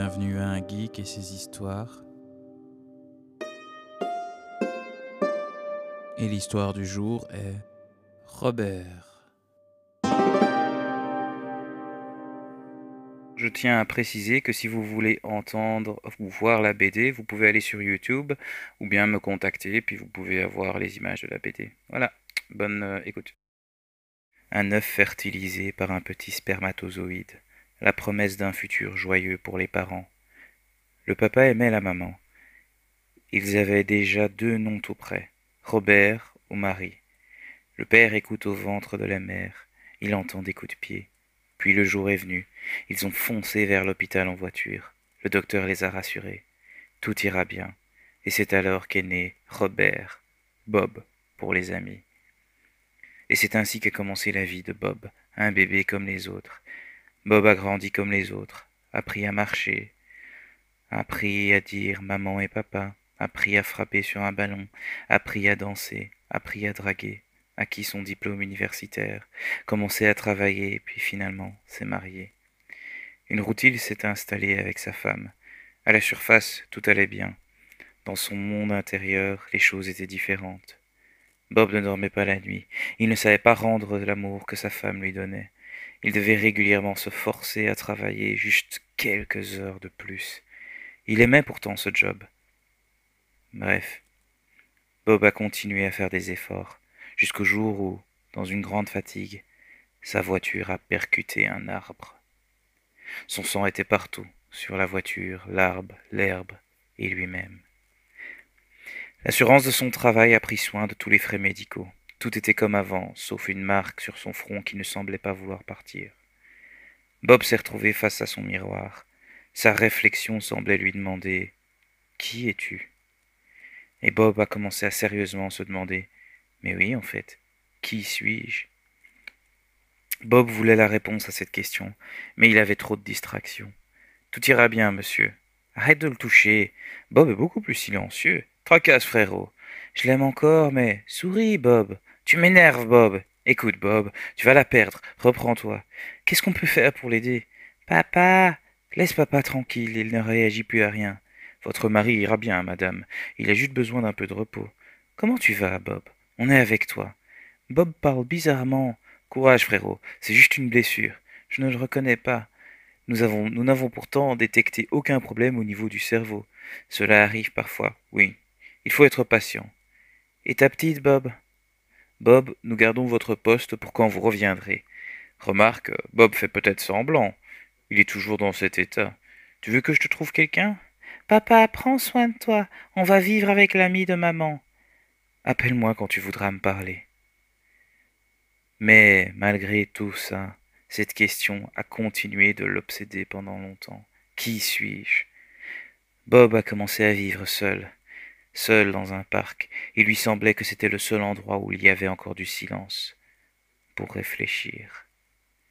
Bienvenue à Un Geek et ses histoires. Et l'histoire du jour est Robert. Je tiens à préciser que si vous voulez entendre ou voir la BD, vous pouvez aller sur YouTube ou bien me contacter, puis vous pouvez avoir les images de la BD. Voilà, bonne écoute. Un œuf fertilisé par un petit spermatozoïde. La promesse d'un futur joyeux pour les parents. Le papa aimait la maman. Ils avaient déjà deux noms tout près, Robert ou Marie. Le père écoute au ventre de la mère, il entend des coups de pied. Puis le jour est venu, ils ont foncé vers l'hôpital en voiture. Le docteur les a rassurés. Tout ira bien. Et c'est alors qu'est né Robert, Bob pour les amis. Et c'est ainsi qu'est commencée la vie de Bob, un bébé comme les autres. Bob a grandi comme les autres, appris à marcher, appris à dire maman et papa, appris à frapper sur un ballon, appris à danser, appris à draguer, acquis son diplôme universitaire, commencé à travailler et puis finalement s'est marié. Une routine s'est installée avec sa femme. À la surface, tout allait bien. Dans son monde intérieur, les choses étaient différentes. Bob ne dormait pas la nuit, il ne savait pas rendre l'amour que sa femme lui donnait. Il devait régulièrement se forcer à travailler juste quelques heures de plus. Il aimait pourtant ce job. Bref, Bob a continué à faire des efforts, jusqu'au jour où, dans une grande fatigue, sa voiture a percuté un arbre. Son sang était partout, sur la voiture, l'arbre, l'herbe et lui-même. L'assurance de son travail a pris soin de tous les frais médicaux. Tout était comme avant, sauf une marque sur son front qui ne semblait pas vouloir partir. Bob s'est retrouvé face à son miroir. Sa réflexion semblait lui demander « Qui es-tu » Et Bob a commencé à sérieusement se demander « Mais oui, en fait, qui suis-je » Bob voulait la réponse à cette question, mais il avait trop de distractions. « Tout ira bien, monsieur. Arrête de le toucher. Bob est beaucoup plus silencieux. Tracasse, frérot. Je l'aime encore, mais souris, Bob. Tu m'énerves, Bob. Écoute, Bob, tu vas la perdre. Reprends-toi. Qu'est-ce qu'on peut faire pour l'aider ? Papa ! Laisse papa tranquille, il ne réagit plus à rien. Votre mari ira bien, madame. Il a juste besoin d'un peu de repos. Comment tu vas, Bob ? On est avec toi. Bob parle bizarrement. Courage, frérot. C'est juste une blessure. Je ne le reconnais pas. Nous n'avons pourtant détecté aucun problème au niveau du cerveau. Cela arrive parfois, oui. Il faut être patient. Et ta petite, Bob ? Bob, nous gardons votre poste pour quand vous reviendrez. Remarque, Bob fait peut-être semblant. Il est toujours dans cet état. Tu veux que je te trouve quelqu'un ? Papa, prends soin de toi. On va vivre avec l'ami de maman. Appelle-moi quand tu voudras me parler. Mais, malgré tout ça, cette question a continué de l'obséder pendant longtemps. Qui suis-je ? Bob a commencé à vivre seul. Seul dans un parc, il lui semblait que c'était le seul endroit où il y avait encore du silence, pour réfléchir.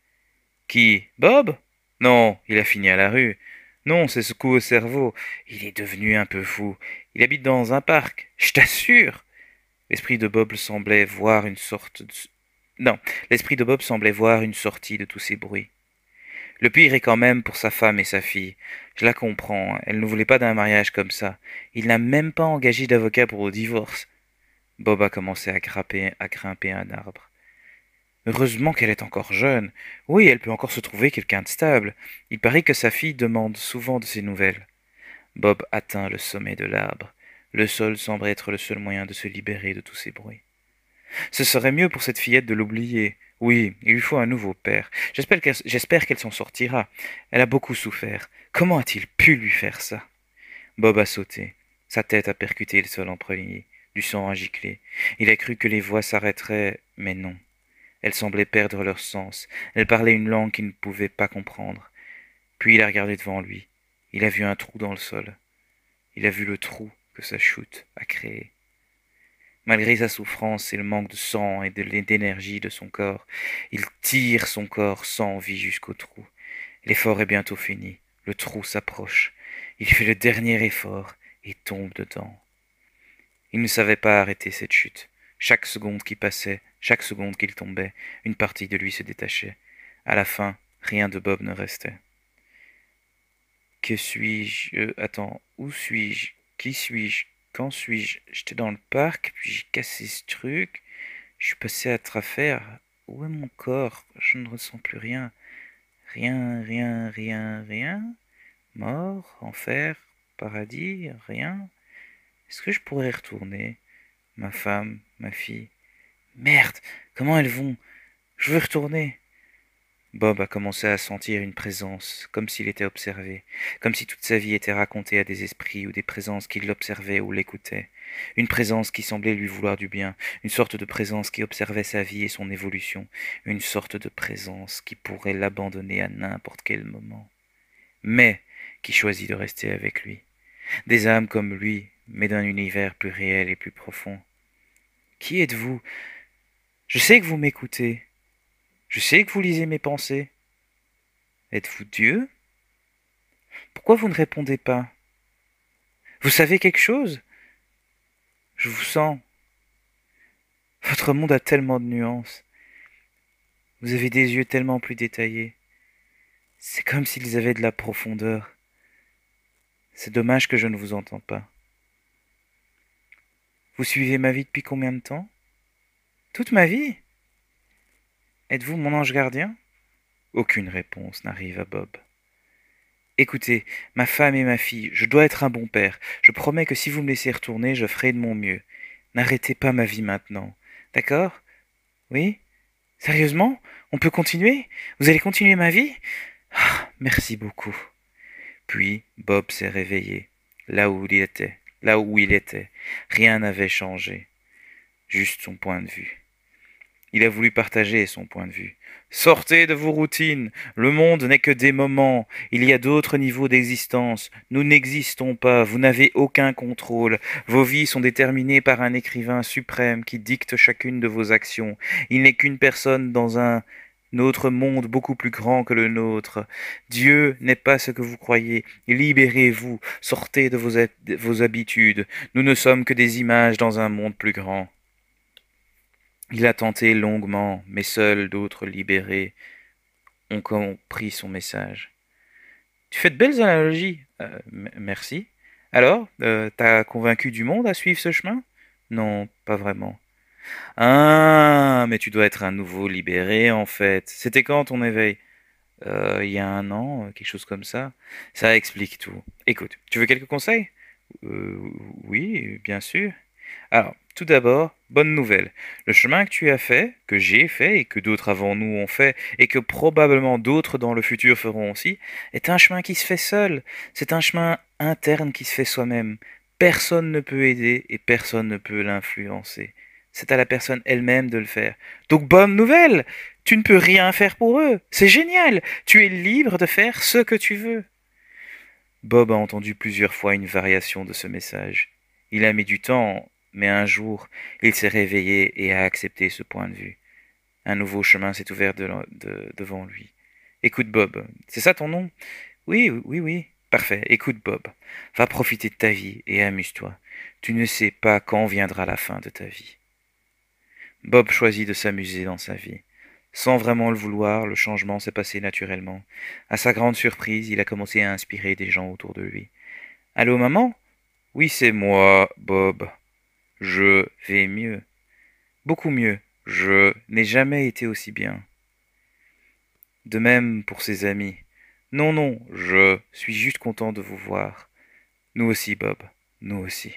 « Qui ? Bob ? Non, il a fini à la rue. Non, c'est ce coup au cerveau. Il est devenu un peu fou. Il habite dans un parc, je t'assure !» L'esprit de Bob semblait voir une sortie de tous ces bruits. Le pire est quand même pour sa femme et sa fille. Je la comprends, elle ne voulait pas d'un mariage comme ça. Il n'a même pas engagé d'avocat pour le divorce. Bob a commencé à grimper un arbre. Heureusement qu'elle est encore jeune. Oui, elle peut encore se trouver quelqu'un de stable. Il paraît que sa fille demande souvent de ses nouvelles. Bob atteint le sommet de l'arbre. Le sol semble être le seul moyen de se libérer de tous ces bruits. Ce serait mieux pour cette fillette de l'oublier. Oui, il lui faut un nouveau père. J'espère qu'elle s'en sortira. Elle a beaucoup souffert. Comment a-t-il pu lui faire ça ? Bob a sauté. Sa tête a percuté le sol en premier. Du sang a giclé. Il a cru que les voix s'arrêteraient, mais non. Elles semblaient perdre leur sens. Elles parlaient une langue qu'il ne pouvait pas comprendre. Puis il a regardé devant lui. Il a vu un trou dans le sol. Il a vu le trou que sa chute a créé. Malgré sa souffrance et le manque de sang et d'énergie de son corps, il tire son corps sans vie jusqu'au trou. L'effort est bientôt fini. Le trou s'approche. Il fait le dernier effort et tombe dedans. Il ne savait pas arrêter cette chute. Chaque seconde qui passait, chaque seconde qu'il tombait, une partie de lui se détachait. À la fin, rien de Bob ne restait. « Que suis-je? Attends, où suis-je? Qui suis-je? Quand suis-je? J'étais dans le parc, puis j'ai cassé ce truc. Je suis passé à travers. Où est mon corps? Je ne ressens plus rien. Rien. Mort, enfer, paradis, rien. Est-ce que je pourrais retourner? Ma femme, ma fille. Merde, comment elles vont? Je veux retourner. Bob a commencé à sentir une présence, comme s'il était observé, comme si toute sa vie était racontée à des esprits ou des présences qui l'observaient ou l'écoutaient. Une présence qui semblait lui vouloir du bien, une sorte de présence qui observait sa vie et son évolution, une sorte de présence qui pourrait l'abandonner à n'importe quel moment, mais qui choisit de rester avec lui. Des âmes comme lui, mais d'un univers plus réel et plus profond. « Qui êtes-vous? Je sais que vous m'écoutez. » Je sais que vous lisez mes pensées. Êtes-vous Dieu? Pourquoi vous ne répondez pas? Vous savez quelque chose? Je vous sens. Votre monde a tellement de nuances. Vous avez des yeux tellement plus détaillés. C'est comme s'ils avaient de la profondeur. C'est dommage que je ne vous entends pas. Vous suivez ma vie depuis combien de temps? Toute ma vie? Êtes-vous mon ange gardien? Aucune réponse n'arrive à Bob. Écoutez, ma femme et ma fille, je dois être un bon père. Je promets que si vous me laissez retourner, je ferai de mon mieux. N'arrêtez pas ma vie maintenant. D'accord? Oui? Sérieusement? On peut continuer? Vous allez continuer ma vie? Ah, merci beaucoup. Puis, Bob s'est réveillé. Là où il était. Rien n'avait changé. Juste son point de vue. Il a voulu partager son point de vue. « Sortez de vos routines. Le monde n'est que des moments. Il y a d'autres niveaux d'existence. Nous n'existons pas. Vous n'avez aucun contrôle. Vos vies sont déterminées par un écrivain suprême qui dicte chacune de vos actions. Il n'est qu'une personne dans un autre monde beaucoup plus grand que le nôtre. Dieu n'est pas ce que vous croyez. Libérez-vous. Sortez de vos habitudes. Nous ne sommes que des images dans un monde plus grand. » Il a tenté longuement, mais seuls d'autres libérés ont compris son message. « Tu fais de belles analogies. Merci. Alors, t'as convaincu du monde à suivre ce chemin ? » ?»« Non, pas vraiment. » »« Ah, mais tu dois être un nouveau libéré, en fait. C'était quand ton éveil ? » ?»« Il y a 1 an, quelque chose comme ça. » »« Ça explique tout. Écoute, tu veux quelques conseils ? » ?»« Oui, bien sûr. » Alors, tout d'abord, bonne nouvelle. Le chemin que tu as fait, que j'ai fait et que d'autres avant nous ont fait et que probablement d'autres dans le futur feront aussi, est un chemin qui se fait seul. C'est un chemin interne qui se fait soi-même. Personne ne peut aider et personne ne peut l'influencer. C'est à la personne elle-même de le faire. Donc bonne nouvelle! Tu ne peux rien faire pour eux. C'est génial! Tu es libre de faire ce que tu veux. Bob a entendu plusieurs fois une variation de ce message. Il a mis du temps, mais un jour, il s'est réveillé et a accepté ce point de vue. Un nouveau chemin s'est ouvert devant lui. « Écoute Bob, c'est ça ton nom ?»« Oui. Parfait. Écoute Bob, va profiter de ta vie et amuse-toi. Tu ne sais pas quand viendra la fin de ta vie. » Bob choisit de s'amuser dans sa vie. Sans vraiment le vouloir, le changement s'est passé naturellement. À sa grande surprise, il a commencé à inspirer des gens autour de lui. « Allô, maman ? » « Oui, c'est moi, Bob. Je vais mieux. Beaucoup mieux. Je n'ai jamais été aussi bien. » De même pour ses amis. « Non, je suis juste content de vous voir. Nous aussi, Bob. Nous aussi. »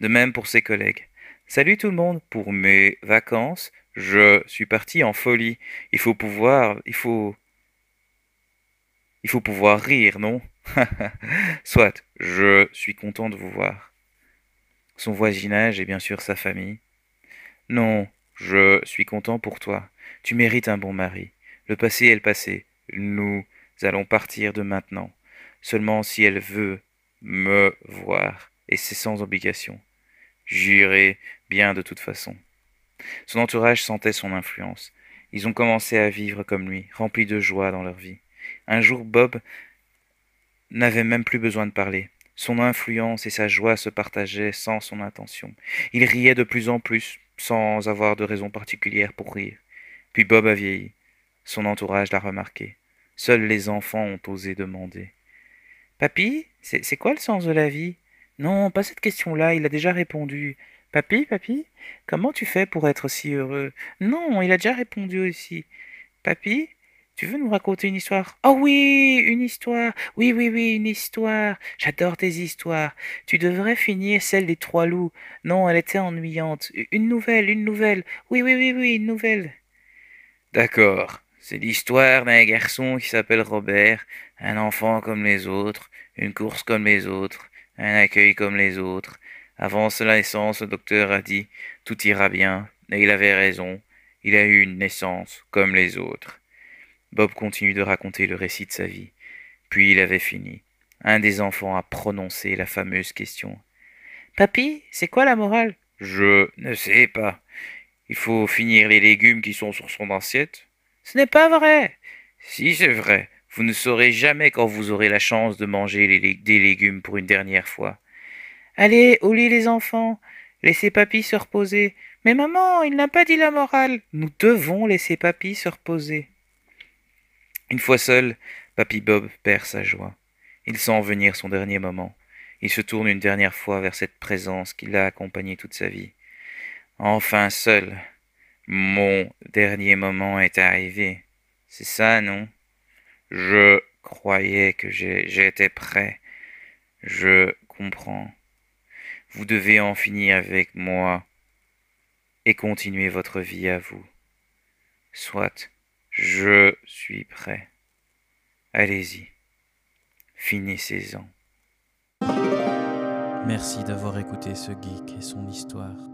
De même pour ses collègues. « Salut tout le monde. Pour mes vacances, je suis parti en folie. Il faut pouvoir rire, non ? » « Soit, je suis content de vous voir. » Son voisinage et bien sûr sa famille. « Non, je suis content pour toi. Tu mérites un bon mari. Le passé est le passé. Nous allons partir de maintenant. Seulement si elle veut me voir. Et c'est sans obligation. J'irai bien de toute façon. » Son entourage sentait son influence. Ils ont commencé à vivre comme lui, remplis de joie dans leur vie. Un jour, Bob n'avait même plus besoin de parler. Son influence et sa joie se partageaient sans son intention. Il riait de plus en plus, sans avoir de raison particulière pour rire. Puis Bob a vieilli. Son entourage l'a remarqué. Seuls les enfants ont osé demander. Papy, c'est quoi le sens de la vie? Non, pas cette question-là, il a déjà répondu. Papy, papy, comment tu fais pour être si heureux? Non, il a déjà répondu aussi. Papy, tu veux nous raconter une histoire? Oh oui, une histoire. Oui, une histoire. J'adore tes histoires. Tu devrais finir celle des 3 loups. Non, elle était ennuyante. Une nouvelle. Oui, une nouvelle. D'accord. C'est l'histoire d'un garçon qui s'appelle Robert, un enfant comme les autres, une course comme les autres, un accueil comme les autres. Avant sa naissance, le docteur a dit « Tout ira bien » et il avait raison. Il a eu une naissance comme les autres. Bob continue de raconter le récit de sa vie. Puis il avait fini. Un des enfants a prononcé la fameuse question. « Papy, c'est quoi la morale ?»« Je ne sais pas. Il faut finir les légumes qui sont sur son assiette. » « Ce n'est pas vrai !»« Si, c'est vrai. Vous ne saurez jamais quand vous aurez la chance de manger des légumes pour une dernière fois. »« Allez, au lit les enfants. Laissez papy se reposer. »« Mais maman, il n'a pas dit la morale. »« Nous devons laisser papy se reposer. » Une fois seul, papy Bob perd sa joie. Il sent venir son dernier moment. Il se tourne une dernière fois vers cette présence qui l'a accompagné toute sa vie. « Enfin seul !» « Mon dernier moment est arrivé. C'est ça, non? Je croyais que j'étais prêt. Je comprends. Vous devez en finir avec moi et continuer votre vie à vous. Soit, je suis prêt. Allez-y. Finissez-en. » Merci d'avoir écouté ce geek et son histoire.